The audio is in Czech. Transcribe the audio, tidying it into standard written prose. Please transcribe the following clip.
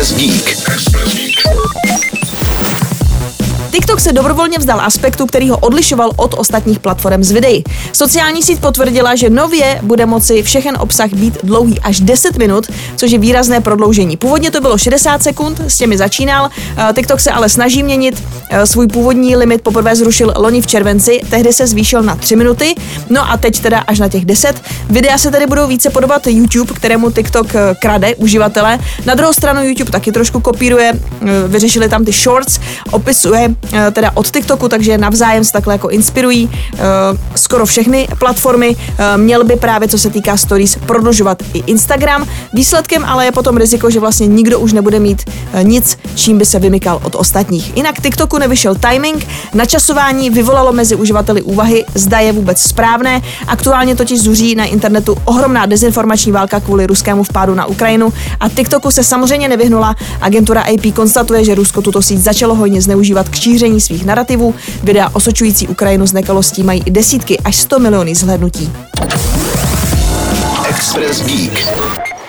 Express Geek. TikTok se dobrovolně vzdal aspektu, který ho odlišoval od ostatních platform z videí. Sociální síť potvrdila, že nově bude moci všechen obsah být dlouhý až 10 minut, což je výrazné prodloužení. Původně to bylo 60 sekund, s těmi začínal. TikTok se ale snaží měnit. Svůj původní limit poprvé zrušil loni v červenci, tehdy se zvýšil na 3 minuty, no a teď teda až na těch 10. Videa se tedy budou více podobat YouTube, kterému TikTok krade uživatele. Na druhou stranu YouTube taky trošku kopíruje, vyřešili tam ty shorts, opisuje teda od TikToku, takže navzájem se takhle jako inspirují skoro všechny platformy. Měl by právě, co se týká stories, prodlužovat i Instagram. Výsledkem ale je potom riziko, že vlastně nikdo už nebude mít nic, čím by se vymykal od ostatních. Jinak TikToku nevyšel timing, načasování vyvolalo mezi uživateli úvahy, zda je vůbec správné. Aktuálně totiž zuří na internetu ohromná dezinformační válka kvůli ruskému vpádu na Ukrajinu a TikToku se samozřejmě nevyhnula. Agentura AP konstatuje, že Rusko tuto síť začalo hojně zneužívat k šíření svých narativů. Videa osočující Ukrajinu z nekalostí mají i desítky až 100 miliony zhlédnutí. Express Geek.